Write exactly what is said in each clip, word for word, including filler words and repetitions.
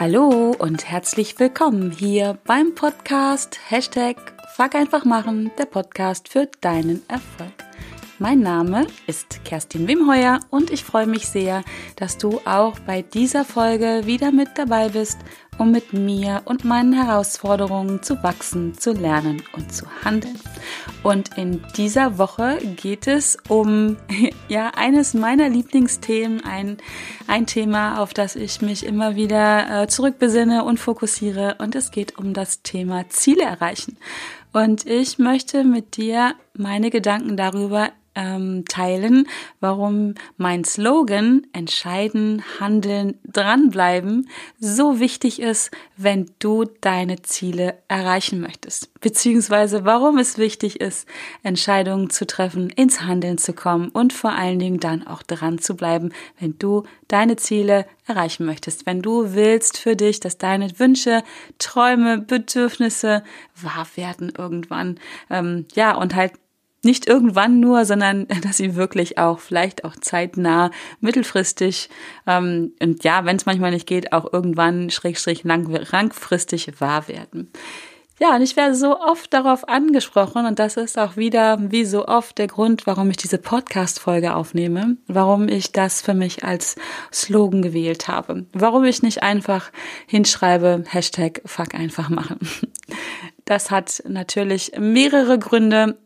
Hallo und herzlich willkommen hier beim Podcast Hashtag Fuck einfach machen, der Podcast für deinen Erfolg. Mein Name ist Kerstin Wemheuer und ich freue mich sehr, dass du auch bei dieser Folge wieder mit dabei bist, um mit mir und meinen Herausforderungen zu wachsen, zu lernen und zu handeln. Und in dieser Woche geht es um ja eines meiner Lieblingsthemen, ein, ein Thema, auf das ich mich immer wieder äh, zurückbesinne und fokussiere. Und es geht um das Thema Ziele erreichen. Und ich möchte mit dir meine Gedanken darüber ähm, teilen, warum mein Slogan Entscheiden, Handeln, Dranbleiben so wichtig ist, wenn du deine Ziele erreichen möchtest. Beziehungsweise warum es wichtig ist, Entscheidungen zu treffen, ins Handeln zu kommen und vor allen Dingen dann auch dran zu bleiben, wenn du deine Ziele erreichen möchtest, wenn du willst für dich, dass deine Wünsche, Träume, Bedürfnisse wahr werden irgendwann. Ähm, ja, und halt nicht irgendwann nur, sondern dass sie wirklich auch vielleicht auch zeitnah, mittelfristig ähm, und ja, wenn es manchmal nicht geht, auch irgendwann schrägstrich langfristig wahr werden. Ja, und ich werde so oft darauf angesprochen und das ist auch wieder, wie so oft, der Grund, warum ich diese Podcast-Folge aufnehme, warum ich das für mich als Slogan gewählt habe, warum ich nicht einfach hinschreibe, Hashtag Fuck einfach machen. Das hat natürlich mehrere Gründe,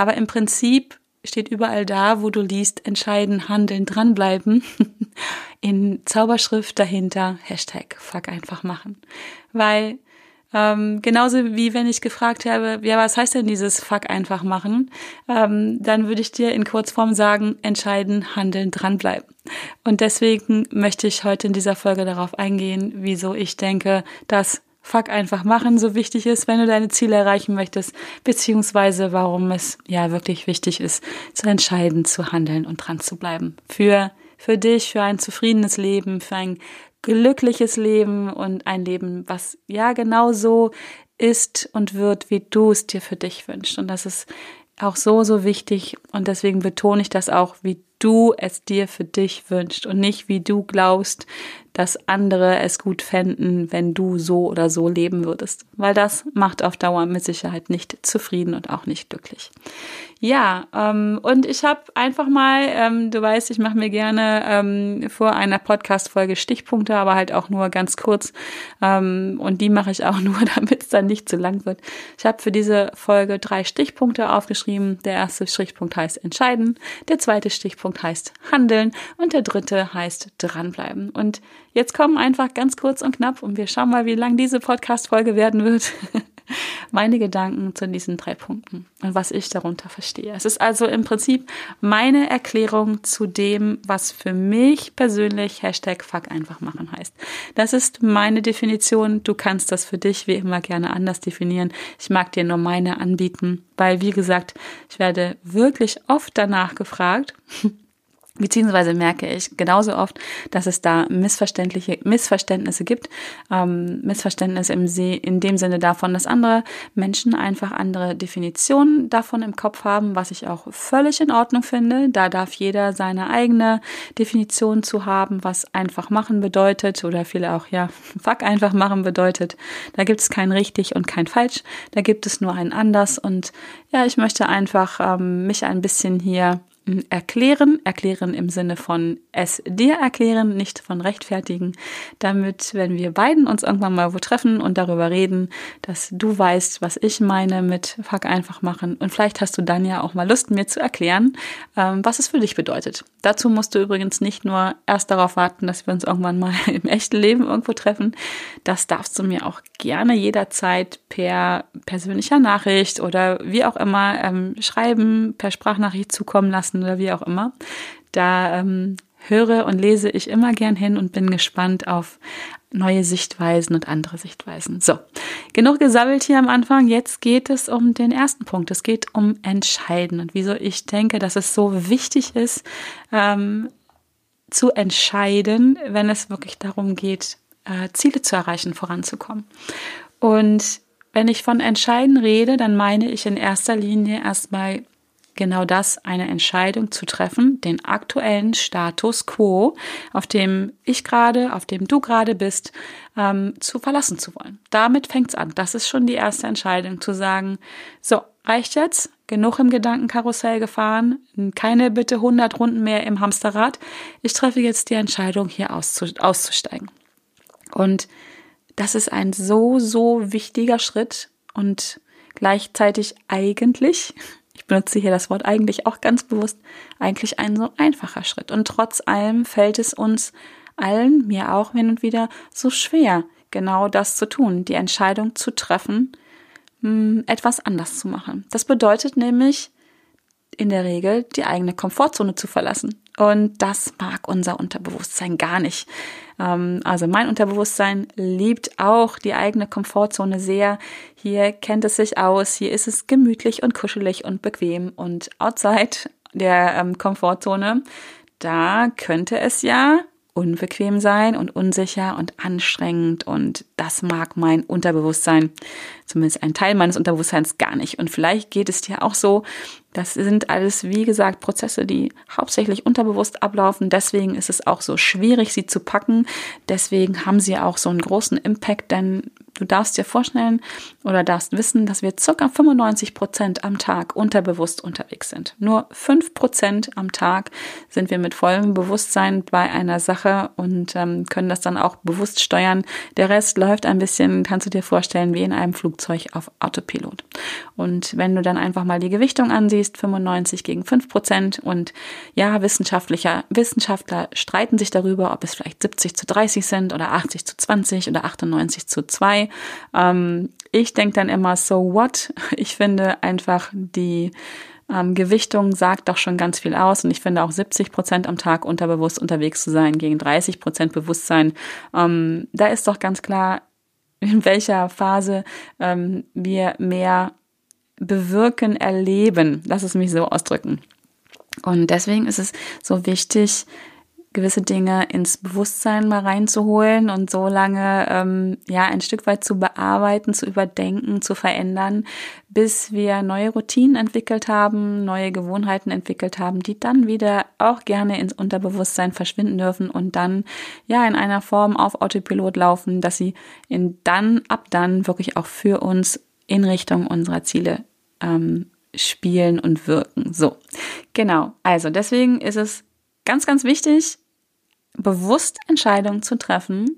aber im Prinzip steht überall da, wo du liest, entscheiden, handeln, dranbleiben, in Zauberschrift dahinter, Hashtag Fuck einfach machen, weil Ähm, genauso wie wenn ich gefragt habe, ja, was heißt denn dieses Fuck einfach machen, ähm, dann würde ich dir in Kurzform sagen, entscheiden, handeln, dranbleiben. Und deswegen möchte ich heute in dieser Folge darauf eingehen, wieso ich denke, dass Fuck einfach machen so wichtig ist, wenn du deine Ziele erreichen möchtest, beziehungsweise warum es ja wirklich wichtig ist, zu entscheiden, zu handeln und dran zu bleiben. Für, für dich, für ein zufriedenes Leben, für ein glückliches Leben und ein Leben, was ja genau so ist und wird, wie du es dir für dich wünschst. Und das ist auch so, so wichtig. Und deswegen betone ich das auch, wie du es dir für dich wünschst und nicht, wie du glaubst, dass andere es gut fänden, wenn du so oder so leben würdest. Weil das macht auf Dauer mit Sicherheit nicht zufrieden und auch nicht glücklich. Ja, ähm, und ich habe einfach mal, ähm, du weißt, ich mache mir gerne ähm, vor einer Podcast-Folge Stichpunkte, aber halt auch nur ganz kurz. Ähm, und die mache ich auch nur, damit es dann nicht zu lang wird. Ich habe für diese Folge drei Stichpunkte aufgeschrieben. Der erste Stichpunkt heißt entscheiden, der zweite Stichpunkt heißt handeln und der dritte heißt dranbleiben. Und jetzt kommen einfach ganz kurz und knapp und wir schauen mal, wie lang diese Podcast-Folge werden wird. Meine Gedanken zu diesen drei Punkten und was ich darunter verstehe. Es ist also im Prinzip meine Erklärung zu dem, was für mich persönlich Hashtag Fuck einfach machen heißt. Das ist meine Definition. Du kannst das für dich wie immer gerne anders definieren. Ich mag dir nur meine anbieten, weil wie gesagt, ich werde wirklich oft danach gefragt, beziehungsweise merke ich genauso oft, dass es da missverständliche Missverständnisse gibt. Ähm, Missverständnisse im See, in dem Sinne davon, dass andere Menschen einfach andere Definitionen davon im Kopf haben, was ich auch völlig in Ordnung finde. Da darf jeder seine eigene Definition zu haben, was einfach machen bedeutet oder viele auch, ja, Fuck einfach machen bedeutet. Da gibt es kein richtig und kein falsch. Da gibt es nur ein anders und ja, ich möchte einfach ähm, mich ein bisschen hier erklären, erklären im Sinne von es dir erklären, nicht von rechtfertigen, damit, wenn wir beiden uns irgendwann mal wo treffen und darüber reden, dass du weißt, was ich meine mit Fuck einfach machen und vielleicht hast du dann ja auch mal Lust, mir zu erklären, was es für dich bedeutet. Dazu musst du übrigens nicht nur erst darauf warten, dass wir uns irgendwann mal im echten Leben irgendwo treffen, das darfst du mir auch gerne jederzeit per persönlicher Nachricht oder wie auch immer ähm, schreiben, per Sprachnachricht zukommen lassen, oder wie auch immer. Da ähm, höre und lese ich immer gern hin und bin gespannt auf neue Sichtweisen und andere Sichtweisen. So, genug gesabbelt hier am Anfang. Jetzt geht es um den ersten Punkt. Es geht um Entscheiden und wieso ich denke, dass es so wichtig ist, ähm, zu entscheiden, wenn es wirklich darum geht, äh, Ziele zu erreichen, voranzukommen. Und wenn ich von Entscheiden rede, dann meine ich in erster Linie erstmal genau das, eine Entscheidung zu treffen, den aktuellen Status quo, auf dem ich gerade, auf dem du gerade bist, ähm, zu verlassen zu wollen. Damit fängt's an. Das ist schon die erste Entscheidung, zu sagen, so, reicht jetzt, genug im Gedankenkarussell gefahren, keine bitte hundert Runden mehr im Hamsterrad. Ich treffe jetzt die Entscheidung, hier auszusteigen. Und das ist ein so, so wichtiger Schritt und gleichzeitig eigentlich, ich benutze hier das Wort eigentlich auch ganz bewusst, eigentlich ein so einfacher Schritt. Und trotz allem fällt es uns allen, mir auch hin und wieder, so schwer, genau das zu tun, die Entscheidung zu treffen, etwas anders zu machen. Das bedeutet nämlich in der Regel, die eigene Komfortzone zu verlassen. Und das mag unser Unterbewusstsein gar nicht. Also mein Unterbewusstsein liebt auch die eigene Komfortzone sehr. Hier kennt es sich aus, hier ist es gemütlich und kuschelig und bequem. Und outside der Komfortzone, da könnte es ja unbequem sein und unsicher und anstrengend, und das mag mein Unterbewusstsein, zumindest ein Teil meines Unterbewusstseins, gar nicht. Und vielleicht geht es dir auch so. Das sind alles, wie gesagt, Prozesse, die hauptsächlich unterbewusst ablaufen. Deswegen ist es auch so schwierig, sie zu packen. Deswegen haben sie auch so einen großen Impact, denn du darfst dir vorstellen oder darfst wissen, dass wir ca. fünfundneunzig Prozent am Tag unterbewusst unterwegs sind. Nur fünf Prozent am Tag sind wir mit vollem Bewusstsein bei einer Sache und ähm, können das dann auch bewusst steuern. Der Rest läuft ein bisschen, kannst du dir vorstellen, wie in einem Flugzeug auf Autopilot. Und wenn du dann einfach mal die Gewichtung ansiehst, fünfundneunzig gegen fünf Prozent, und ja, wissenschaftlicher, Wissenschaftler streiten sich darüber, ob es vielleicht siebzig zu dreißig sind oder achtzig zu zwanzig oder achtundneunzig zu zwei. Ich denke dann immer, so what? Ich finde einfach, die ähm, Gewichtung sagt doch schon ganz viel aus, und ich finde auch siebzig Prozent am Tag unterbewusst unterwegs zu sein gegen dreißig Prozent Bewusstsein. Ähm, da ist doch ganz klar, in welcher Phase ähm, wir mehr bewirken, erleben. Lass es mich so ausdrücken. Und deswegen ist es so wichtig, gewisse Dinge ins Bewusstsein mal reinzuholen und so lange ähm, ja ein Stück weit zu bearbeiten, zu überdenken, zu verändern, bis wir neue Routinen entwickelt haben, neue Gewohnheiten entwickelt haben, die dann wieder auch gerne ins Unterbewusstsein verschwinden dürfen und dann ja in einer Form auf Autopilot laufen, dass sie in dann ab dann wirklich auch für uns in Richtung unserer Ziele ähm, spielen und wirken. So, genau. Also deswegen ist es ganz, ganz wichtig, bewusst Entscheidungen zu treffen,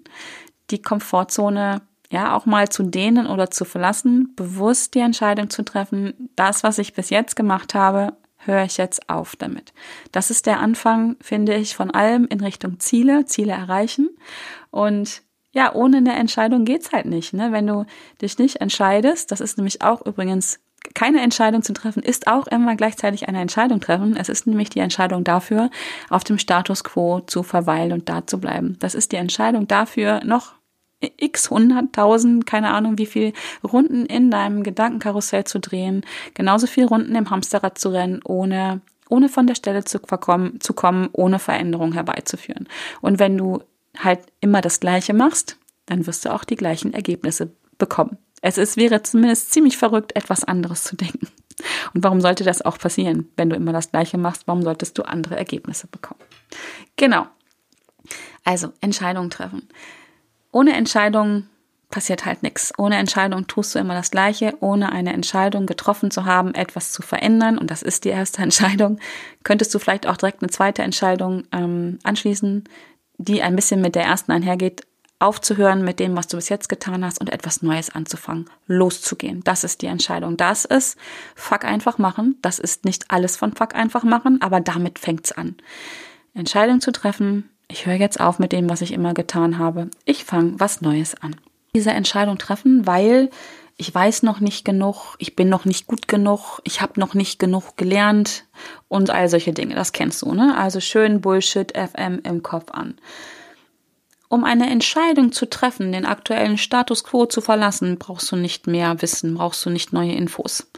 die Komfortzone ja auch mal zu dehnen oder zu verlassen, bewusst die Entscheidung zu treffen, das, was ich bis jetzt gemacht habe, höre ich jetzt auf damit. Das ist der Anfang, finde ich, von allem in Richtung Ziele, Ziele erreichen. Und ja, ohne eine Entscheidung geht's halt nicht, ne? Wenn du dich nicht entscheidest, das ist nämlich auch übrigens, keine Entscheidung zu treffen, ist auch immer gleichzeitig eine Entscheidung treffen. Es ist nämlich die Entscheidung dafür, auf dem Status quo zu verweilen und da zu bleiben. Das ist die Entscheidung dafür, noch x hunderttausend, keine Ahnung wie viel, Runden in deinem Gedankenkarussell zu drehen, genauso viel Runden im Hamsterrad zu rennen, ohne, ohne von der Stelle zu verkommen, zu kommen, ohne Veränderung herbeizuführen. Und wenn du halt immer das Gleiche machst, dann wirst du auch die gleichen Ergebnisse bekommen. Es ist, wäre zumindest ziemlich verrückt, etwas anderes zu denken. Und warum sollte das auch passieren? Wenn du immer das Gleiche machst, warum solltest du andere Ergebnisse bekommen? Genau. Also, Entscheidungen treffen. Ohne Entscheidung passiert halt nichts. Ohne Entscheidung tust du immer das Gleiche. Ohne eine Entscheidung getroffen zu haben, etwas zu verändern, und das ist die erste Entscheidung, könntest du vielleicht auch direkt eine zweite Entscheidung ähm, anschließen, die ein bisschen mit der ersten einhergeht, aufzuhören mit dem, was du bis jetzt getan hast, und etwas Neues anzufangen, loszugehen. Das ist die Entscheidung. Das ist Fuck einfach machen. Das ist nicht alles von Fuck einfach machen, aber damit fängt's an. Entscheidung zu treffen, ich höre jetzt auf mit dem, was ich immer getan habe. Ich fange was Neues an. Diese Entscheidung treffen, weil ich weiß noch nicht genug, ich bin noch nicht gut genug, ich habe noch nicht genug gelernt und all solche Dinge. Das kennst du, ne? Also schön Bullshit F M im Kopf an. Um eine Entscheidung zu treffen, den aktuellen Status quo zu verlassen, brauchst du nicht mehr Wissen, brauchst du nicht neue Infos.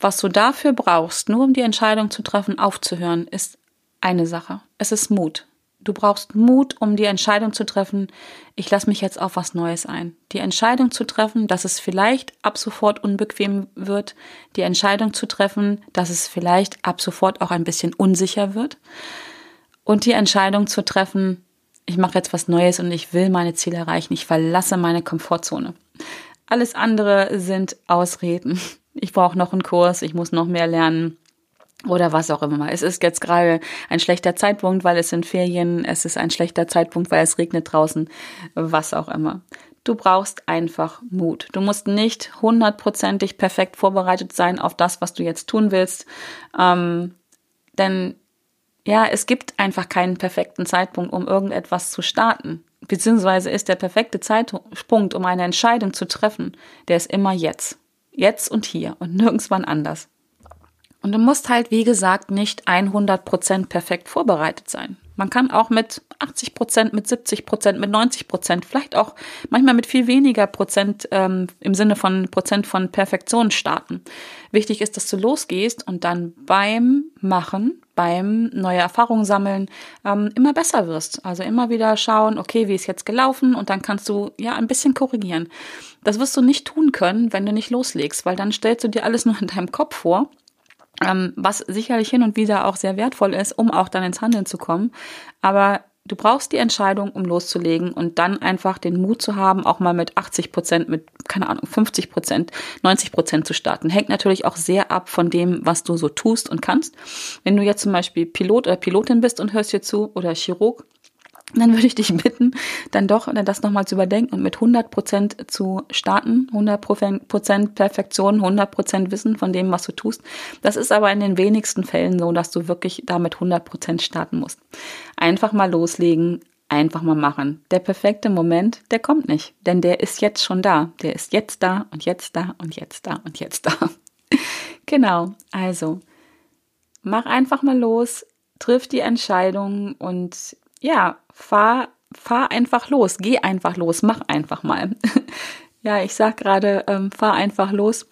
Was du dafür brauchst, nur um die Entscheidung zu treffen, aufzuhören, ist eine Sache. Es ist Mut. Du brauchst Mut, um die Entscheidung zu treffen, ich lasse mich jetzt auf was Neues ein. Die Entscheidung zu treffen, dass es vielleicht ab sofort unbequem wird. Die Entscheidung zu treffen, dass es vielleicht ab sofort auch ein bisschen unsicher wird. Und die Entscheidung zu treffen, ich mache jetzt was Neues und ich will meine Ziele erreichen. Ich verlasse meine Komfortzone. Alles andere sind Ausreden. Ich brauche noch einen Kurs, ich muss noch mehr lernen. Oder was auch immer. Es ist jetzt gerade ein schlechter Zeitpunkt, weil es sind Ferien. Es ist ein schlechter Zeitpunkt, weil es regnet draußen. Was auch immer. Du brauchst einfach Mut. Du musst nicht hundertprozentig perfekt vorbereitet sein auf das, was du jetzt tun willst. Ähm, denn ja, es gibt einfach keinen perfekten Zeitpunkt, um irgendetwas zu starten. Beziehungsweise ist der perfekte Zeitpunkt, um eine Entscheidung zu treffen, der ist immer jetzt. Jetzt und hier und nirgendwann anders. Und du musst halt, wie gesagt, nicht hundert Prozent perfekt vorbereitet sein. Man kann auch mit achtzig Prozent, mit siebzig Prozent, mit neunzig Prozent, vielleicht auch manchmal mit viel weniger Prozent ähm, im Sinne von Prozent von Perfektion starten. Wichtig ist, dass du losgehst und dann beim Machen, beim neue Erfahrungen sammeln, ähm, immer besser wirst. Also immer wieder schauen, okay, wie ist jetzt gelaufen? Und dann kannst du ja ein bisschen korrigieren. Das wirst du nicht tun können, wenn du nicht loslegst, weil dann stellst du dir alles nur in deinem Kopf vor. Was sicherlich hin und wieder auch sehr wertvoll ist, um auch dann ins Handeln zu kommen. Aber du brauchst die Entscheidung, um loszulegen und dann einfach den Mut zu haben, auch mal mit achtzig Prozent, mit, keine Ahnung, fünfzig Prozent, neunzig Prozent zu starten. Hängt natürlich auch sehr ab von dem, was du so tust und kannst. Wenn du jetzt zum Beispiel Pilot oder Pilotin bist und hörst hier zu oder Chirurg, dann würde ich dich bitten, dann doch das nochmal zu überdenken und mit hundert Prozent zu starten, hundert Prozent Perfektion, hundert Prozent Wissen von dem, was du tust. Das ist aber in den wenigsten Fällen so, dass du wirklich damit hundert Prozent starten musst. Einfach mal loslegen, einfach mal machen. Der perfekte Moment, der kommt nicht, denn der ist jetzt schon da. Der ist jetzt da und jetzt da und jetzt da und jetzt da. Genau, also mach einfach mal los, triff die Entscheidung und ja, fahr, fahr einfach los, geh einfach los, mach einfach mal. Ja, ich sag gerade, ähm, fahr einfach los.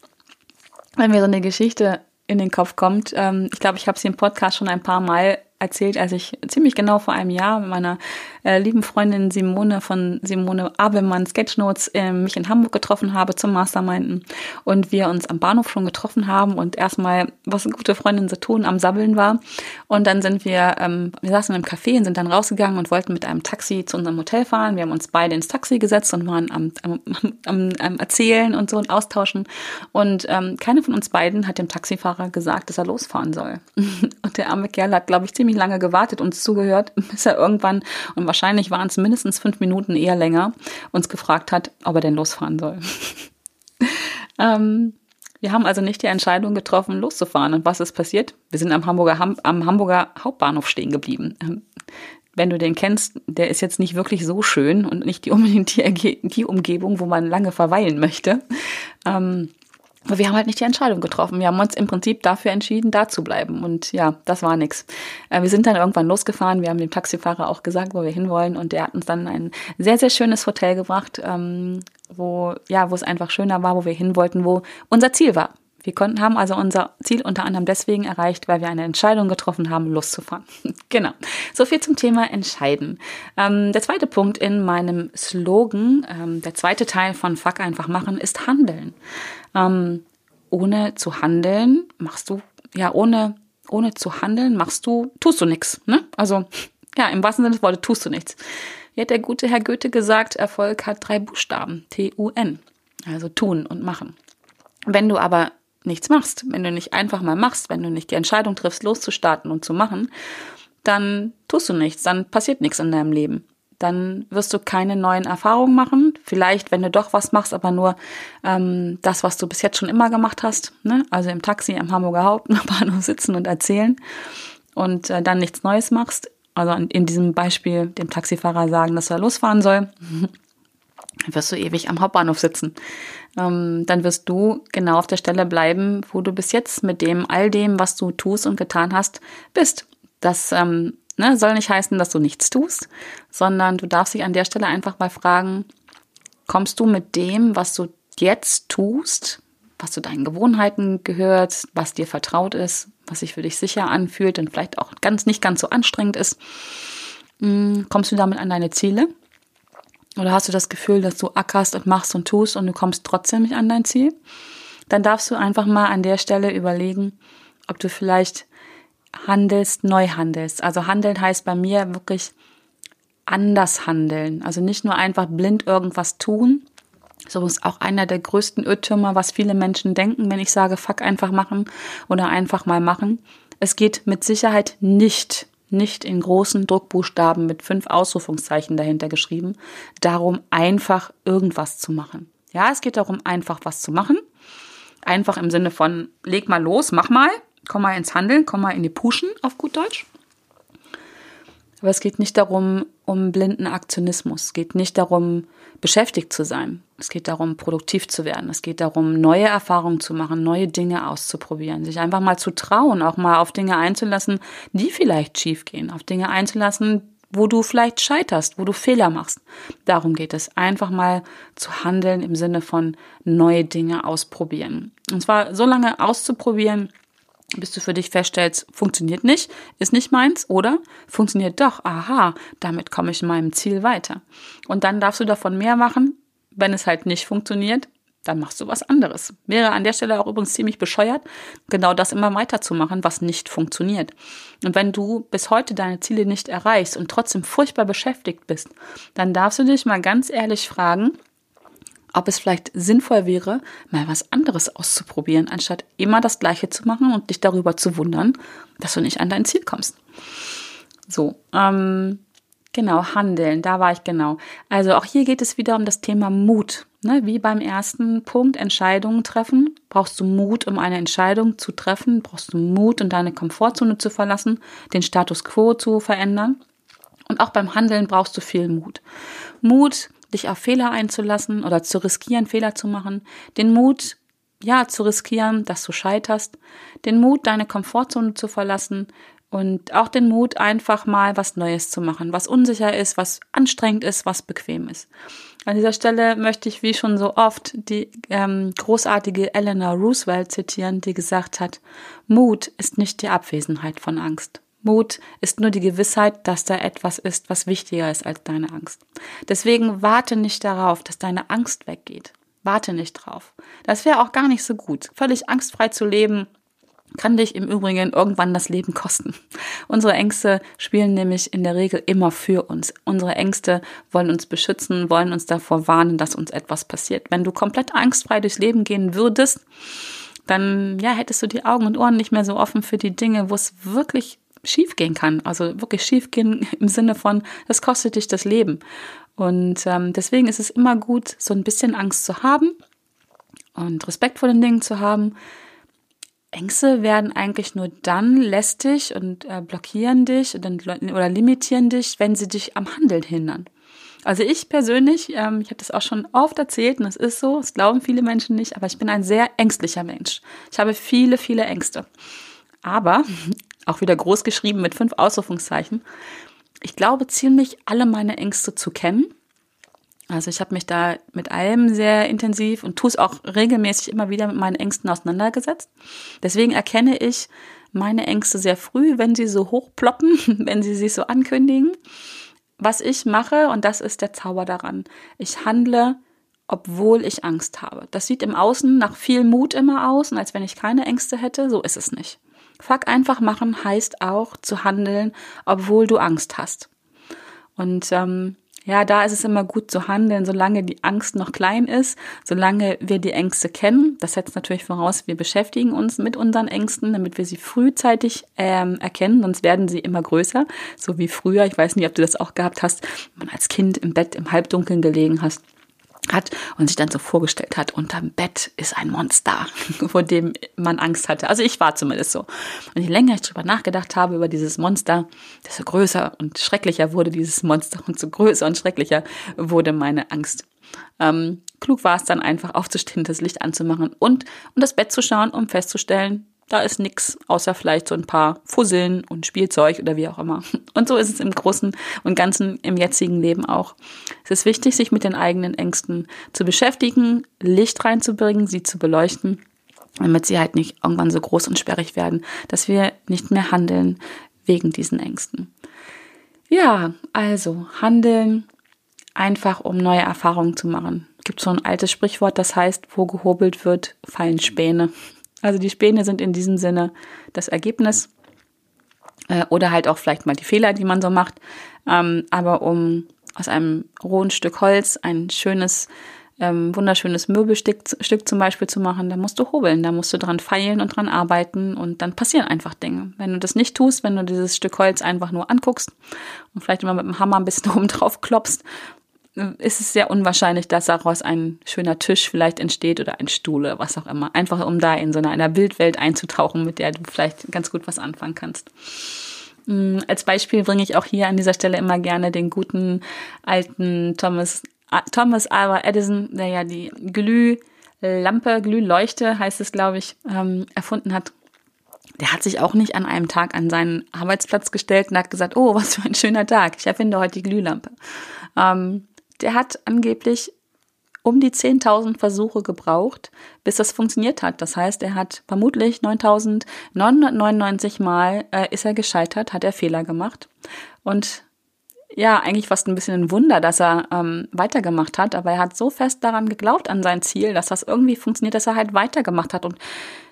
Wenn mir so eine Geschichte in den Kopf kommt, ähm, ich glaube, ich habe sie im Podcast schon ein paar Mal erzählt, als ich ziemlich genau vor einem Jahr mit meiner äh, lieben Freundin Simone von Simone Abelmann-Sketchnotes äh, mich in Hamburg getroffen habe zum Masterminden und wir uns am Bahnhof schon getroffen haben und erstmal, was eine gute Freundin so tun, am Sabbeln war. Und dann sind wir, ähm, wir saßen im Café und sind dann rausgegangen und wollten mit einem Taxi zu unserem Hotel fahren. Wir haben uns beide ins Taxi gesetzt und waren am, am, am, am Erzählen und so und Austauschen. Und ähm, keiner von uns beiden hat dem Taxifahrer gesagt, dass er losfahren soll. Und der arme Kerl hat, glaube ich, ziemlich lange gewartet, uns zugehört, bis er irgendwann, und wahrscheinlich waren es mindestens fünf Minuten, eher länger, uns gefragt hat, ob er denn losfahren soll. ähm, wir haben also nicht die Entscheidung getroffen, loszufahren. Und was ist passiert? Wir sind am Hamburger, Ham- am Hamburger Hauptbahnhof stehen geblieben. Ähm, wenn du den kennst, der ist jetzt nicht wirklich so schön und nicht die, unbedingt die, Erge- die Umgebung, wo man lange verweilen möchte. Ähm, Aber wir haben halt nicht die Entscheidung getroffen. Wir haben uns im Prinzip dafür entschieden, da zu bleiben. Und ja, das war nix. Wir sind dann irgendwann losgefahren. Wir haben dem Taxifahrer auch gesagt, wo wir hinwollen. Und der hat uns dann ein sehr, sehr schönes Hotel gebracht, wo, ja, wo es einfach schöner war, wo wir hin wollten, wo unser Ziel war. Wir konnten, haben also unser Ziel unter anderem deswegen erreicht, weil wir eine Entscheidung getroffen haben, loszufahren. Genau. So viel zum Thema Entscheiden. Ähm, der zweite Punkt in meinem Slogan, ähm, der zweite Teil von Fuck einfach machen, ist Handeln. Ähm, ohne zu handeln machst du, ja, ohne, ohne zu handeln machst du, tust du nichts, ne? Also, ja, im wahrsten Sinne des Wortes tust du nichts. Wie hat der gute Herr Goethe gesagt, Erfolg hat drei Buchstaben, T U N. Also tun und machen. Wenn du aber nichts machst, wenn du nicht einfach mal machst, wenn du nicht die Entscheidung triffst, loszustarten und zu machen, dann tust du nichts, dann passiert nichts in deinem Leben. Dann wirst du keine neuen Erfahrungen machen. Vielleicht, wenn du doch was machst, aber nur ähm, das, was du bis jetzt schon immer gemacht hast, ne? Also im Taxi, am Hamburger Hauptbahnhof sitzen und erzählen und äh, dann nichts Neues machst. Also in, in diesem Beispiel dem Taxifahrer sagen, dass er losfahren soll. Dann wirst du ewig am Hauptbahnhof sitzen. Ähm, dann wirst du genau auf der Stelle bleiben, wo du bis jetzt mit dem, all dem, was du tust und getan hast, bist. Das ähm, ne, soll nicht heißen, dass du nichts tust, sondern du darfst dich an der Stelle einfach mal fragen, kommst du mit dem, was du jetzt tust, was zu deinen Gewohnheiten gehört, was dir vertraut ist, was sich für dich sicher anfühlt und vielleicht auch ganz nicht ganz so anstrengend ist, Kommst du damit an deine Ziele? Oder hast du das Gefühl, dass du ackerst und machst und tust und du kommst trotzdem nicht an dein Ziel? Dann darfst du einfach mal an der Stelle überlegen, ob du vielleicht handelst, neu handelst. Also handeln heißt bei mir wirklich anders handeln. Also nicht nur einfach blind irgendwas tun. So ist auch einer der größten Irrtümer, was viele Menschen denken, wenn ich sage, fuck einfach machen oder einfach mal machen. Es geht mit Sicherheit nicht nicht in großen Druckbuchstaben mit fünf Ausrufungszeichen dahinter geschrieben, darum einfach irgendwas zu machen. Ja, es geht darum, einfach was zu machen. Einfach im Sinne von, leg mal los, mach mal, komm mal ins Handeln, komm mal in die Puschen auf gut Deutsch. Aber es geht nicht darum, um blinden Aktionismus. Es geht nicht darum, beschäftigt zu sein. Es geht darum, produktiv zu werden. Es geht darum, neue Erfahrungen zu machen, neue Dinge auszuprobieren, sich einfach mal zu trauen, auch mal auf Dinge einzulassen, die vielleicht schief gehen, auf Dinge einzulassen, wo du vielleicht scheiterst, wo du Fehler machst. Darum geht es, einfach mal zu handeln im Sinne von neue Dinge ausprobieren. Und zwar so lange auszuprobieren, bis du für dich feststellst, funktioniert nicht, ist nicht meins, oder funktioniert doch, aha, damit komme ich meinem Ziel weiter. Und dann darfst du davon mehr machen, wenn es halt nicht funktioniert, dann machst du was anderes. Wäre an der Stelle auch übrigens ziemlich bescheuert, genau das immer weiterzumachen, was nicht funktioniert. Und wenn du bis heute deine Ziele nicht erreichst und trotzdem furchtbar beschäftigt bist, dann darfst du dich mal ganz ehrlich fragen, ob es vielleicht sinnvoll wäre, mal was anderes auszuprobieren, anstatt immer das Gleiche zu machen und dich darüber zu wundern, dass du nicht an dein Ziel kommst. So, ähm, genau, handeln, da war ich genau. Also auch hier geht es wieder um das Thema Mut. Ne? Wie beim ersten Punkt, Entscheidungen treffen, brauchst du Mut, um eine Entscheidung zu treffen, brauchst du Mut, um deine Komfortzone zu verlassen, den Status quo zu verändern. Und auch beim Handeln brauchst du viel Mut. Mut, dich auf Fehler einzulassen oder zu riskieren, Fehler zu machen, den Mut, ja, zu riskieren, dass du scheiterst, den Mut, deine Komfortzone zu verlassen und auch den Mut, einfach mal was Neues zu machen, was unsicher ist, was anstrengend ist, was bequem ist. An dieser Stelle möchte ich, wie schon so oft, die ähm, großartige Eleanor Roosevelt zitieren, die gesagt hat, Mut ist nicht die Abwesenheit von Angst. Mut ist nur die Gewissheit, dass da etwas ist, was wichtiger ist als deine Angst. Deswegen warte nicht darauf, dass deine Angst weggeht. Warte nicht drauf. Das wäre auch gar nicht so gut. Völlig angstfrei zu leben, kann dich im Übrigen irgendwann das Leben kosten. Unsere Ängste spielen nämlich in der Regel immer für uns. Unsere Ängste wollen uns beschützen, wollen uns davor warnen, dass uns etwas passiert. Wenn du komplett angstfrei durchs Leben gehen würdest, dann ja, hättest du die Augen und Ohren nicht mehr so offen für die Dinge, wo es wirklich schief gehen kann, also wirklich schief gehen im Sinne von, das kostet dich das Leben. Und ähm, deswegen ist es immer gut, so ein bisschen Angst zu haben und Respekt vor den Dingen zu haben. Ängste werden eigentlich nur dann lästig und äh, blockieren dich oder, oder limitieren dich, wenn sie dich am Handeln hindern. Also ich persönlich, ähm, ich habe das auch schon oft erzählt und es ist so, es glauben viele Menschen nicht, aber ich bin ein sehr ängstlicher Mensch. Ich habe viele, viele Ängste. Aber auch wieder groß geschrieben mit fünf Ausrufungszeichen. Ich glaube ziemlich alle meine Ängste zu kennen. Also ich habe mich da mit allem sehr intensiv und tue es auch regelmäßig immer wieder mit meinen Ängsten auseinandergesetzt. Deswegen erkenne ich meine Ängste sehr früh, wenn sie so hochploppen, wenn sie sich so ankündigen. Was ich mache, und das ist der Zauber daran, ich handle, obwohl ich Angst habe. Das sieht im Außen nach viel Mut immer aus und als wenn ich keine Ängste hätte, so ist es nicht. Fuck einfach machen heißt auch zu handeln, obwohl du Angst hast. Und ähm, ja, da ist es immer gut zu handeln, solange die Angst noch klein ist, solange wir die Ängste kennen. Das setzt natürlich voraus, wir beschäftigen uns mit unseren Ängsten, damit wir sie frühzeitig ähm, erkennen, sonst werden sie immer größer. So wie früher, ich weiß nicht, ob du das auch gehabt hast, wenn man als Kind im Bett im Halbdunkeln gelegen hast. hat und sich dann so vorgestellt hat, unterm Bett ist ein Monster, vor dem man Angst hatte. Also ich war zumindest so. Und je länger ich drüber nachgedacht habe, über dieses Monster, desto größer und schrecklicher wurde dieses Monster und so größer und schrecklicher wurde meine Angst. Ähm, klug war es dann einfach aufzustehen, das Licht anzumachen und um das Bett zu schauen, um festzustellen, da ist nichts, außer vielleicht so ein paar Fusseln und Spielzeug oder wie auch immer. Und so ist es im Großen und Ganzen im jetzigen Leben auch. Es ist wichtig, sich mit den eigenen Ängsten zu beschäftigen, Licht reinzubringen, sie zu beleuchten, damit sie halt nicht irgendwann so groß und sperrig werden, dass wir nicht mehr handeln wegen diesen Ängsten. Ja, also handeln einfach, um neue Erfahrungen zu machen. Es gibt so ein altes Sprichwort, das heißt, wo gehobelt wird, fallen Späne. Also die Späne sind in diesem Sinne das Ergebnis äh, oder halt auch vielleicht mal die Fehler, die man so macht. Ähm, aber um aus einem rohen Stück Holz ein schönes, ähm, wunderschönes Möbelstück Stück zum Beispiel zu machen, da musst du hobeln, da musst du dran feilen und dran arbeiten und dann passieren einfach Dinge. Wenn du das nicht tust, wenn du dieses Stück Holz einfach nur anguckst und vielleicht immer mit dem Hammer ein bisschen oben drauf klopfst, ist es sehr unwahrscheinlich, dass daraus ein schöner Tisch vielleicht entsteht oder ein Stuhl oder was auch immer. Einfach um da in so einer Bildwelt einzutauchen, mit der du vielleicht ganz gut was anfangen kannst. Als Beispiel bringe ich auch hier an dieser Stelle immer gerne den guten alten Thomas, Thomas Alva Edison, der ja die Glühlampe, Glühleuchte heißt es, glaube ich, ähm, erfunden hat. Der hat sich auch nicht an einem Tag an seinen Arbeitsplatz gestellt und hat gesagt, oh, was für ein schöner Tag, ich erfinde heute die Glühlampe. Ähm, Der hat angeblich um die zehntausend Versuche gebraucht, bis das funktioniert hat. Das heißt, er hat vermutlich neuntausendneunhundertneunundneunzig Mal äh, ist er gescheitert, hat er Fehler gemacht. Und ja, eigentlich fast ein bisschen ein Wunder, dass er ähm, weitergemacht hat. Aber er hat so fest daran geglaubt, an sein Ziel, dass das irgendwie funktioniert, dass er halt weitergemacht hat. Und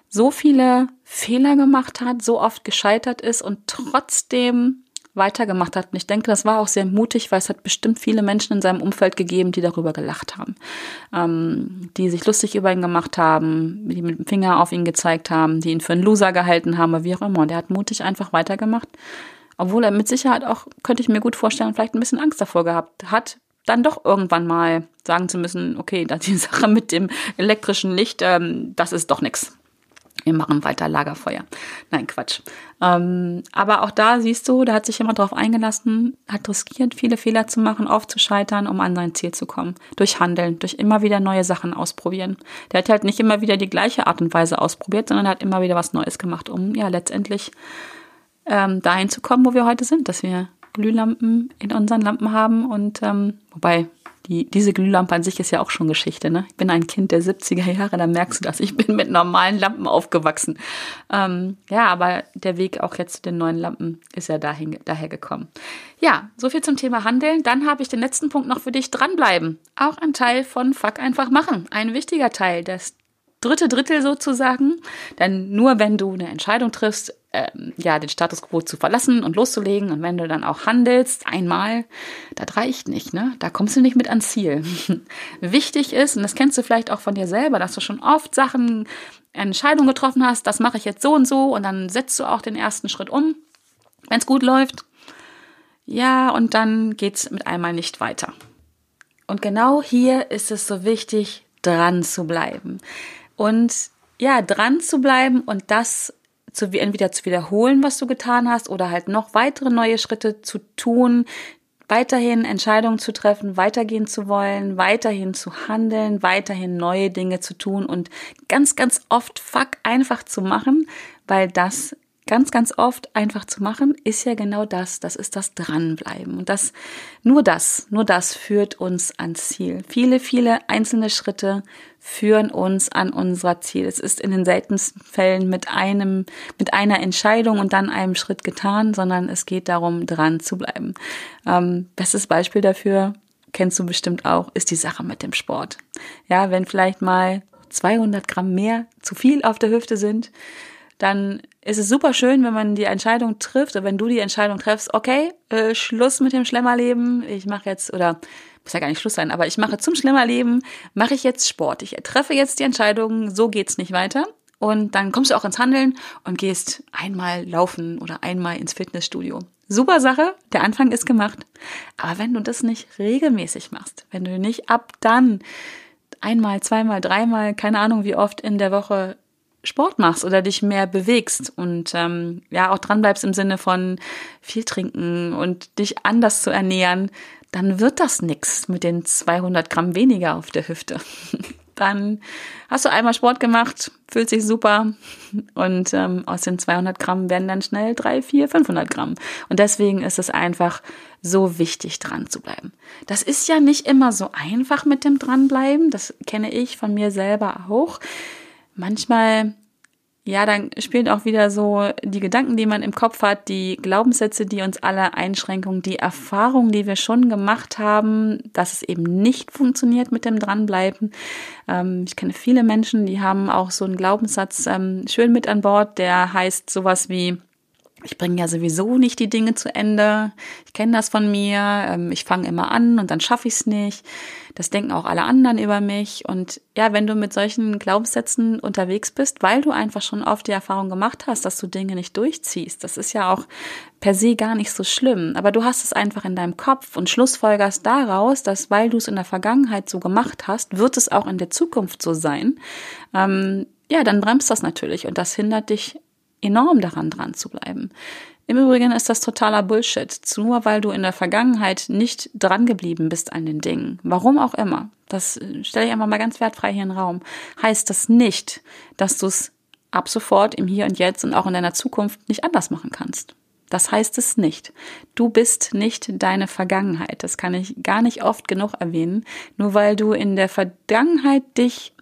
so viele Fehler gemacht hat, so oft gescheitert ist und trotzdem weitergemacht hat. Und ich denke, das war auch sehr mutig, weil es hat bestimmt viele Menschen in seinem Umfeld gegeben, die darüber gelacht haben, ähm, die sich lustig über ihn gemacht haben, die mit dem Finger auf ihn gezeigt haben, die ihn für einen Loser gehalten haben oder wie auch immer. Und er hat mutig einfach weitergemacht, obwohl er mit Sicherheit auch, könnte ich mir gut vorstellen, vielleicht ein bisschen Angst davor gehabt hat, dann doch irgendwann mal sagen zu müssen, okay, die Sache mit dem elektrischen Licht, ähm, das ist doch nichts. Wir machen weiter Lagerfeuer. Nein, Quatsch. Ähm, aber auch da siehst du, da hat sich jemand drauf eingelassen, hat riskiert, viele Fehler zu machen, oft zu scheitern, um an sein Ziel zu kommen. Durch Handeln, durch immer wieder neue Sachen ausprobieren. Der hat halt nicht immer wieder die gleiche Art und Weise ausprobiert, sondern hat immer wieder was Neues gemacht, um ja letztendlich ähm, dahin zu kommen, wo wir heute sind, dass wir Glühlampen in unseren Lampen haben und ähm, wobei... Die, diese Glühlampe an sich ist ja auch schon Geschichte, ne? Ich bin ein Kind der siebziger Jahre, da merkst du das. Ich bin mit normalen Lampen aufgewachsen. Ähm, ja, aber der Weg auch jetzt zu den neuen Lampen ist ja dahin, daher gekommen. Ja, so viel zum Thema Handeln. Dann habe ich den letzten Punkt noch für dich: dranbleiben. Auch ein Teil von Fuck einfach machen. Ein wichtiger Teil, das dritte Drittel sozusagen. Denn nur wenn du eine Entscheidung triffst, ähm, ja, den Status quo zu verlassen und loszulegen und wenn du dann auch handelst, einmal, das reicht nicht, ne? Da kommst du nicht mit ans Ziel. Wichtig ist, und das kennst du vielleicht auch von dir selber, dass du schon oft Sachen, Entscheidungen getroffen hast, das mache ich jetzt so und so und dann setzt du auch den ersten Schritt um, wenn es gut läuft. Ja, und dann geht's mit einmal nicht weiter. Und genau hier ist es so wichtig, dran zu bleiben. Und ja, dran zu bleiben und das zu, entweder zu wiederholen, was du getan hast, oder halt noch weitere neue Schritte zu tun, weiterhin Entscheidungen zu treffen, weitergehen zu wollen, weiterhin zu handeln, weiterhin neue Dinge zu tun und ganz, ganz oft fuck einfach zu machen, weil das ganz, ganz oft einfach zu machen ist ja genau das, das ist das Dranbleiben. Und das, nur das, nur das führt uns ans Ziel. Viele, viele einzelne Schritte führen uns an unser Ziel. Es ist in den seltensten Fällen mit einem, mit einer Entscheidung und dann einem Schritt getan, sondern es geht darum, dran zu bleiben. Ähm, bestes Beispiel dafür, kennst du bestimmt auch, ist die Sache mit dem Sport. Ja, wenn vielleicht mal zweihundert Gramm mehr zu viel auf der Hüfte sind, dann ist es super schön, wenn man die Entscheidung trifft oder wenn du die Entscheidung treffst, okay, äh, Schluss mit dem Schlemmerleben, ich mache jetzt, oder muss ja gar nicht Schluss sein, aber ich mache zum Schlemmerleben, mache ich jetzt Sport. Ich treffe jetzt die Entscheidung, so geht's nicht weiter. Und dann kommst du auch ins Handeln und gehst einmal laufen oder einmal ins Fitnessstudio. Super Sache, der Anfang ist gemacht. Aber wenn du das nicht regelmäßig machst, wenn du nicht ab dann einmal, zweimal, dreimal, keine Ahnung wie oft in der Woche Sport machst oder dich mehr bewegst und ähm, ja auch dran bleibst im Sinne von viel trinken und dich anders zu ernähren, dann wird das nichts mit den zweihundert Gramm weniger auf der Hüfte. Dann hast du einmal Sport gemacht, fühlt sich super und ähm, aus den zweihundert Gramm werden dann schnell drei, vier, fünfhundert Gramm. Und deswegen ist es einfach so wichtig, dran zu bleiben. Das ist ja nicht immer so einfach mit dem Dranbleiben, das kenne ich von mir selber auch. Manchmal Ja, dann spielen auch wieder so die Gedanken, die man im Kopf hat, die Glaubenssätze, die uns alle einschränken, die Erfahrungen, die wir schon gemacht haben, dass es eben nicht funktioniert mit dem Dranbleiben. Ähm, ich kenne viele Menschen, die haben auch so einen Glaubenssatz ähm, schön mit an Bord, der heißt sowas wie: Ich bringe ja sowieso nicht die Dinge zu Ende, ich kenne das von mir, ich fange immer an und dann schaffe ich es nicht. Das denken auch alle anderen über mich. Und ja, wenn du mit solchen Glaubenssätzen unterwegs bist, weil du einfach schon oft die Erfahrung gemacht hast, dass du Dinge nicht durchziehst, das ist ja auch per se gar nicht so schlimm. Aber du hast es einfach in deinem Kopf und schlussfolgerst daraus, dass weil du es in der Vergangenheit so gemacht hast, wird es auch in der Zukunft so sein. Ähm, ja, dann bremst das natürlich und das hindert dich enorm daran, dran zu bleiben. Im Übrigen ist das totaler Bullshit. Nur weil du in der Vergangenheit nicht dran geblieben bist an den Dingen. Warum auch immer. Das stelle ich einfach mal ganz wertfrei hier in den Raum. Heißt das nicht, dass du es ab sofort im Hier und Jetzt und auch in deiner Zukunft nicht anders machen kannst. Das heißt es nicht. Du bist nicht deine Vergangenheit. Das kann ich gar nicht oft genug erwähnen. Nur weil du in der Vergangenheit dich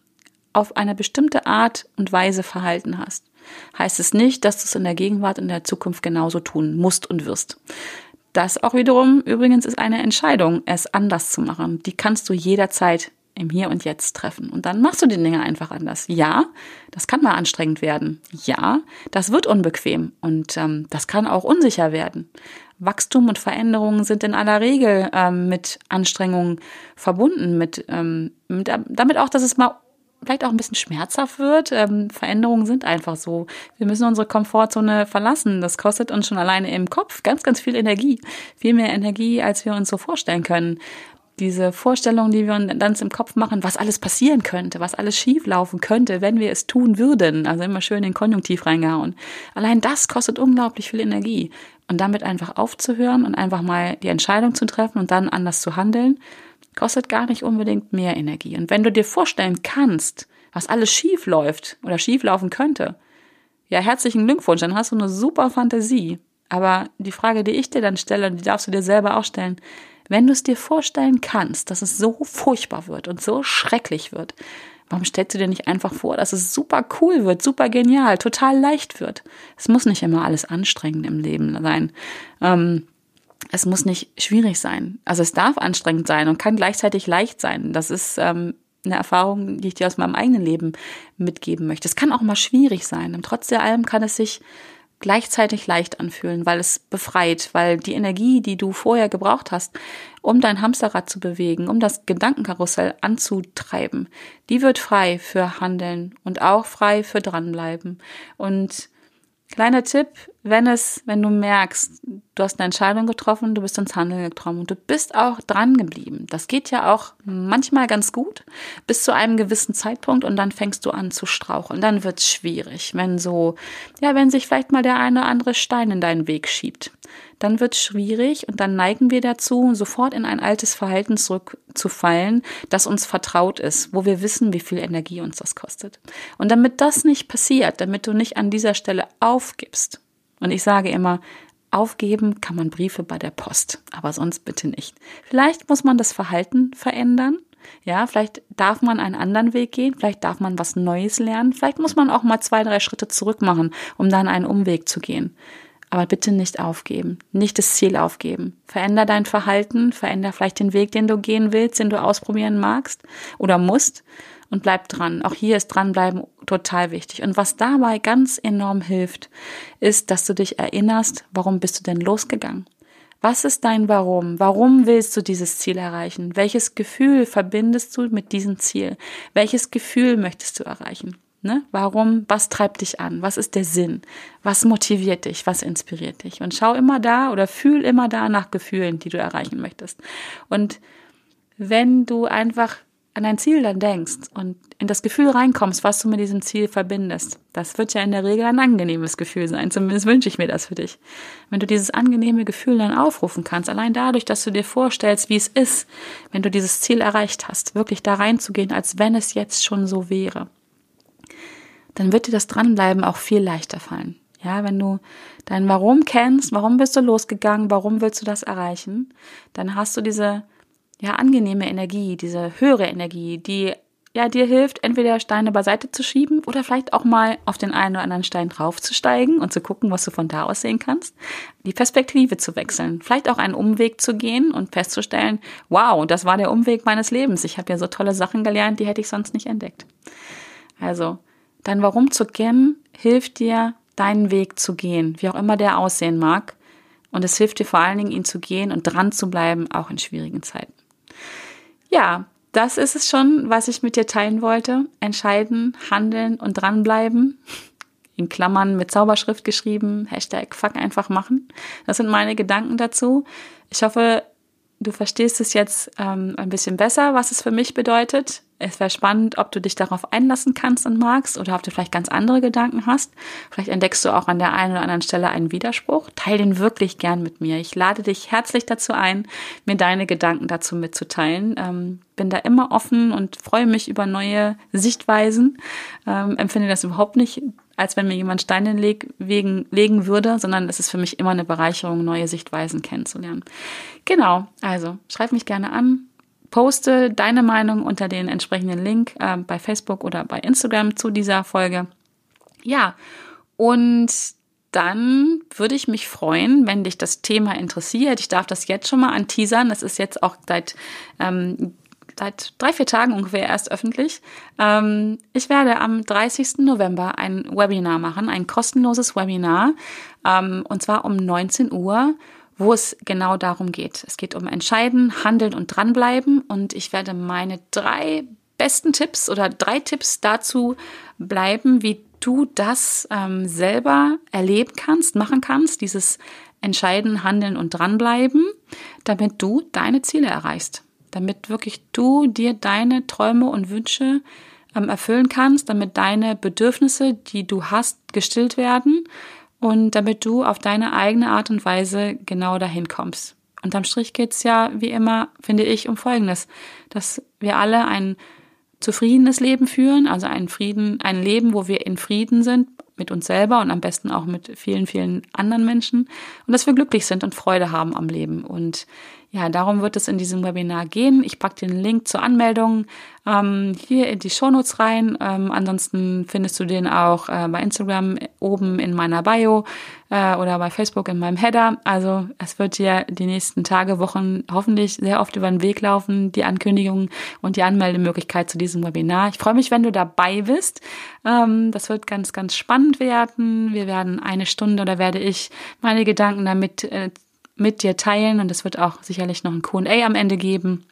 auf eine bestimmte Art und Weise verhalten hast, heißt es nicht, dass du es in der Gegenwart und in der Zukunft genauso tun musst und wirst. Das auch wiederum übrigens ist eine Entscheidung, es anders zu machen. Die kannst du jederzeit im Hier und Jetzt treffen. Und dann machst du die Dinge einfach anders. Ja, das kann mal anstrengend werden. Ja, das wird unbequem und ähm, das kann auch unsicher werden. Wachstum und Veränderungen sind in aller Regel ähm, mit Anstrengungen verbunden. Mit, ähm, mit, damit auch, dass es mal vielleicht auch ein bisschen schmerzhaft wird. Ähm, Veränderungen sind einfach so. Wir müssen unsere Komfortzone verlassen. Das kostet uns schon alleine im Kopf ganz, ganz viel Energie. Viel mehr Energie, als wir uns so vorstellen können. Diese Vorstellung, die wir uns dann im Kopf machen, was alles passieren könnte, was alles schieflaufen könnte, wenn wir es tun würden. Also immer schön den Konjunktiv reingehauen. Allein das kostet unglaublich viel Energie. Und damit einfach aufzuhören und einfach mal die Entscheidung zu treffen und dann anders zu handeln, kostet gar nicht unbedingt mehr Energie. Und wenn du dir vorstellen kannst, was alles schief läuft oder schief laufen könnte, ja, herzlichen Glückwunsch, dann hast du eine super Fantasie. Aber die Frage, die ich dir dann stelle, die darfst du dir selber auch stellen: Wenn du es dir vorstellen kannst, dass es so furchtbar wird und so schrecklich wird, warum stellst du dir nicht einfach vor, dass es super cool wird, super genial, total leicht wird? Es muss nicht immer alles anstrengend im Leben sein. Ähm, Es muss nicht schwierig sein. Also es darf anstrengend sein und kann gleichzeitig leicht sein. Das ist ähm, eine Erfahrung, die ich dir aus meinem eigenen Leben mitgeben möchte. Es kann auch mal schwierig sein. Und trotz der allem kann es sich gleichzeitig leicht anfühlen, weil es befreit, weil die Energie, die du vorher gebraucht hast, um dein Hamsterrad zu bewegen, um das Gedankenkarussell anzutreiben, die wird frei für Handeln und auch frei für Dranbleiben. Und kleiner Tipp, wenn es, wenn du merkst, du hast eine Entscheidung getroffen, du bist ins Handeln gekommen und du bist auch dran geblieben. Das geht ja auch manchmal ganz gut bis zu einem gewissen Zeitpunkt und dann fängst du an zu straucheln. Dann wird's schwierig, wenn so, ja, wenn sich vielleicht mal der eine oder andere Stein in deinen Weg schiebt. Dann wird's schwierig und dann neigen wir dazu, sofort in ein altes Verhalten zurückzufallen, das uns vertraut ist, wo wir wissen, wie viel Energie uns das kostet. Und damit das nicht passiert, damit du nicht an dieser Stelle aufgibst, und ich sage immer, aufgeben kann man Briefe bei der Post, aber sonst bitte nicht. Vielleicht muss man das Verhalten verändern. Ja, vielleicht darf man einen anderen Weg gehen, vielleicht darf man was Neues lernen, vielleicht muss man auch mal zwei, drei Schritte zurück machen, um dann einen Umweg zu gehen. Aber bitte nicht aufgeben, nicht das Ziel aufgeben. Veränder dein Verhalten, veränder vielleicht den Weg, den du gehen willst, den du ausprobieren magst oder musst und bleib dran. Auch hier ist dranbleiben total wichtig. Und was dabei ganz enorm hilft, ist, dass du dich erinnerst, warum bist du denn losgegangen? Was ist dein Warum? Warum willst du dieses Ziel erreichen? Welches Gefühl verbindest du mit diesem Ziel? Welches Gefühl möchtest du erreichen? Ne? Warum, was treibt dich an, was ist der Sinn, was motiviert dich, was inspiriert dich und schau immer da oder fühl immer da nach Gefühlen, die du erreichen möchtest. Und wenn du einfach an dein Ziel dann denkst und in das Gefühl reinkommst, was du mit diesem Ziel verbindest, das wird ja in der Regel ein angenehmes Gefühl sein, zumindest wünsche ich mir das für dich. Wenn du dieses angenehme Gefühl dann aufrufen kannst, allein dadurch, dass du dir vorstellst, wie es ist, wenn du dieses Ziel erreicht hast, wirklich da reinzugehen, als wenn es jetzt schon so wäre, dann wird dir das Dranbleiben auch viel leichter fallen. Ja, wenn du dein Warum kennst, warum bist du losgegangen, warum willst du das erreichen, dann hast du diese ja angenehme Energie, diese höhere Energie, die ja, dir hilft, entweder Steine beiseite zu schieben oder vielleicht auch mal auf den einen oder anderen Stein draufzusteigen und zu gucken, was du von da aus sehen kannst. Die Perspektive zu wechseln, vielleicht auch einen Umweg zu gehen und festzustellen, wow, das war der Umweg meines Lebens. Ich habe ja so tolle Sachen gelernt, die hätte ich sonst nicht entdeckt. Also, dein Warum zu kennen, hilft dir, deinen Weg zu gehen, wie auch immer der aussehen mag. Und es hilft dir vor allen Dingen, ihn zu gehen und dran zu bleiben, auch in schwierigen Zeiten. Ja, das ist es schon, was ich mit dir teilen wollte. Entscheiden, handeln und dranbleiben. In Klammern mit Zauberschrift geschrieben, Hashtag Fuck einfach machen. Das sind meine Gedanken dazu. Ich hoffe, du verstehst es jetzt ähm, ein bisschen besser, was es für mich bedeutet. Es wäre spannend, ob du dich darauf einlassen kannst und magst oder ob du vielleicht ganz andere Gedanken hast. Vielleicht entdeckst du auch an der einen oder anderen Stelle einen Widerspruch. Teil den wirklich gern mit mir. Ich lade dich herzlich dazu ein, mir deine Gedanken dazu mitzuteilen. Ähm, bin da immer offen und freue mich über neue Sichtweisen. Ähm, empfinde das überhaupt nicht, als wenn mir jemand Steine leg, wegen, legen würde, sondern es ist für mich immer eine Bereicherung, neue Sichtweisen kennenzulernen. Genau, also schreib mich gerne an. Poste deine Meinung unter den entsprechenden Link äh, bei Facebook oder bei Instagram zu dieser Folge. Ja, und dann würde ich mich freuen, wenn dich das Thema interessiert. Ich darf das jetzt schon mal anteasern. Das ist jetzt auch seit, ähm, seit drei, vier Tagen ungefähr erst öffentlich. Ähm, ich werde am dreißigsten November ein Webinar machen, ein kostenloses Webinar, ähm, und zwar um neunzehn Uhr. Wo es genau darum geht. Es geht um Entscheiden, Handeln und Dranbleiben. Und ich werde meine drei besten Tipps oder drei Tipps dazu bleiben, wie du das ähm, selber erleben kannst, machen kannst, dieses Entscheiden, Handeln und Dranbleiben, damit du deine Ziele erreichst. Damit wirklich du dir deine Träume und Wünsche ähm, erfüllen kannst, damit deine Bedürfnisse, die du hast, gestillt werden. Und damit du auf deine eigene Art und Weise genau dahin kommst. Unterm Strich geht's ja, wie immer, finde ich, um Folgendes. Dass wir alle ein zufriedenes Leben führen, also ein Frieden, ein Leben, wo wir in Frieden sind mit uns selber und am besten auch mit vielen, vielen anderen Menschen. Und dass wir glücklich sind und Freude haben am Leben. Und ja, darum wird es in diesem Webinar gehen. Ich packe den Link zur Anmeldung ähm, hier in die Shownotes rein. Ähm, ansonsten findest du den auch äh, bei Instagram oben in meiner Bio äh, oder bei Facebook in meinem Header. Also es wird dir die nächsten Tage, Wochen hoffentlich sehr oft über den Weg laufen, die Ankündigung und die Anmeldemöglichkeit zu diesem Webinar. Ich freue mich, wenn du dabei bist. Ähm, das wird ganz, ganz spannend werden. Wir werden eine Stunde oder werde ich meine Gedanken damit äh, mit dir teilen und es wird auch sicherlich noch ein Q und A am Ende geben.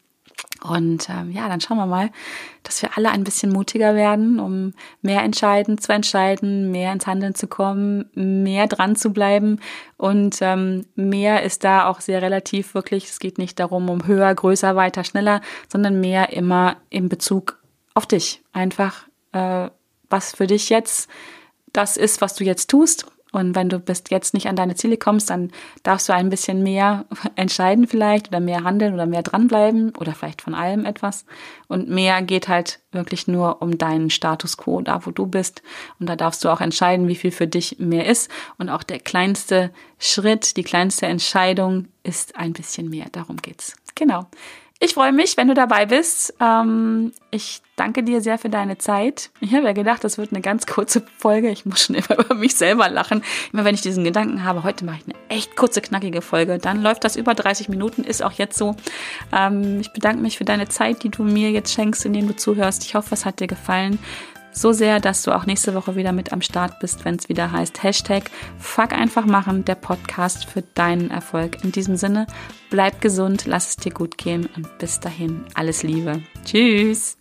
Und ähm, ja, dann schauen wir mal, dass wir alle ein bisschen mutiger werden, um mehr entscheiden zu entscheiden, mehr ins Handeln zu kommen, mehr dran zu bleiben. Und ähm, mehr ist da auch sehr relativ wirklich. Es geht nicht darum, um höher, größer, weiter, schneller, sondern mehr immer in Bezug auf dich. Einfach, äh, was für dich jetzt das ist, was du jetzt tust. Und wenn du bis jetzt nicht an deine Ziele kommst, dann darfst du ein bisschen mehr entscheiden vielleicht oder mehr handeln oder mehr dranbleiben oder vielleicht von allem etwas. Und mehr geht halt wirklich nur um deinen Status quo, da wo du bist. Und da darfst du auch entscheiden, wie viel für dich mehr ist. Und auch der kleinste Schritt, die kleinste Entscheidung ist ein bisschen mehr. Darum geht's. Genau. Ich freue mich, wenn du dabei bist. Ich danke dir sehr für deine Zeit. Ich habe ja gedacht, das wird eine ganz kurze Folge. Ich muss schon immer über mich selber lachen. Immer wenn ich diesen Gedanken habe, heute mache ich eine echt kurze, knackige Folge. Dann läuft das über dreißig Minuten, ist auch jetzt so. Ich bedanke mich für deine Zeit, die du mir jetzt schenkst, indem du zuhörst. Ich hoffe, es hat dir gefallen. So sehr, dass du auch nächste Woche wieder mit am Start bist, wenn es wieder heißt Hashtag Fuck einfach machen, der Podcast für deinen Erfolg. In diesem Sinne, bleib gesund, lass es dir gut gehen und bis dahin alles Liebe. Tschüss!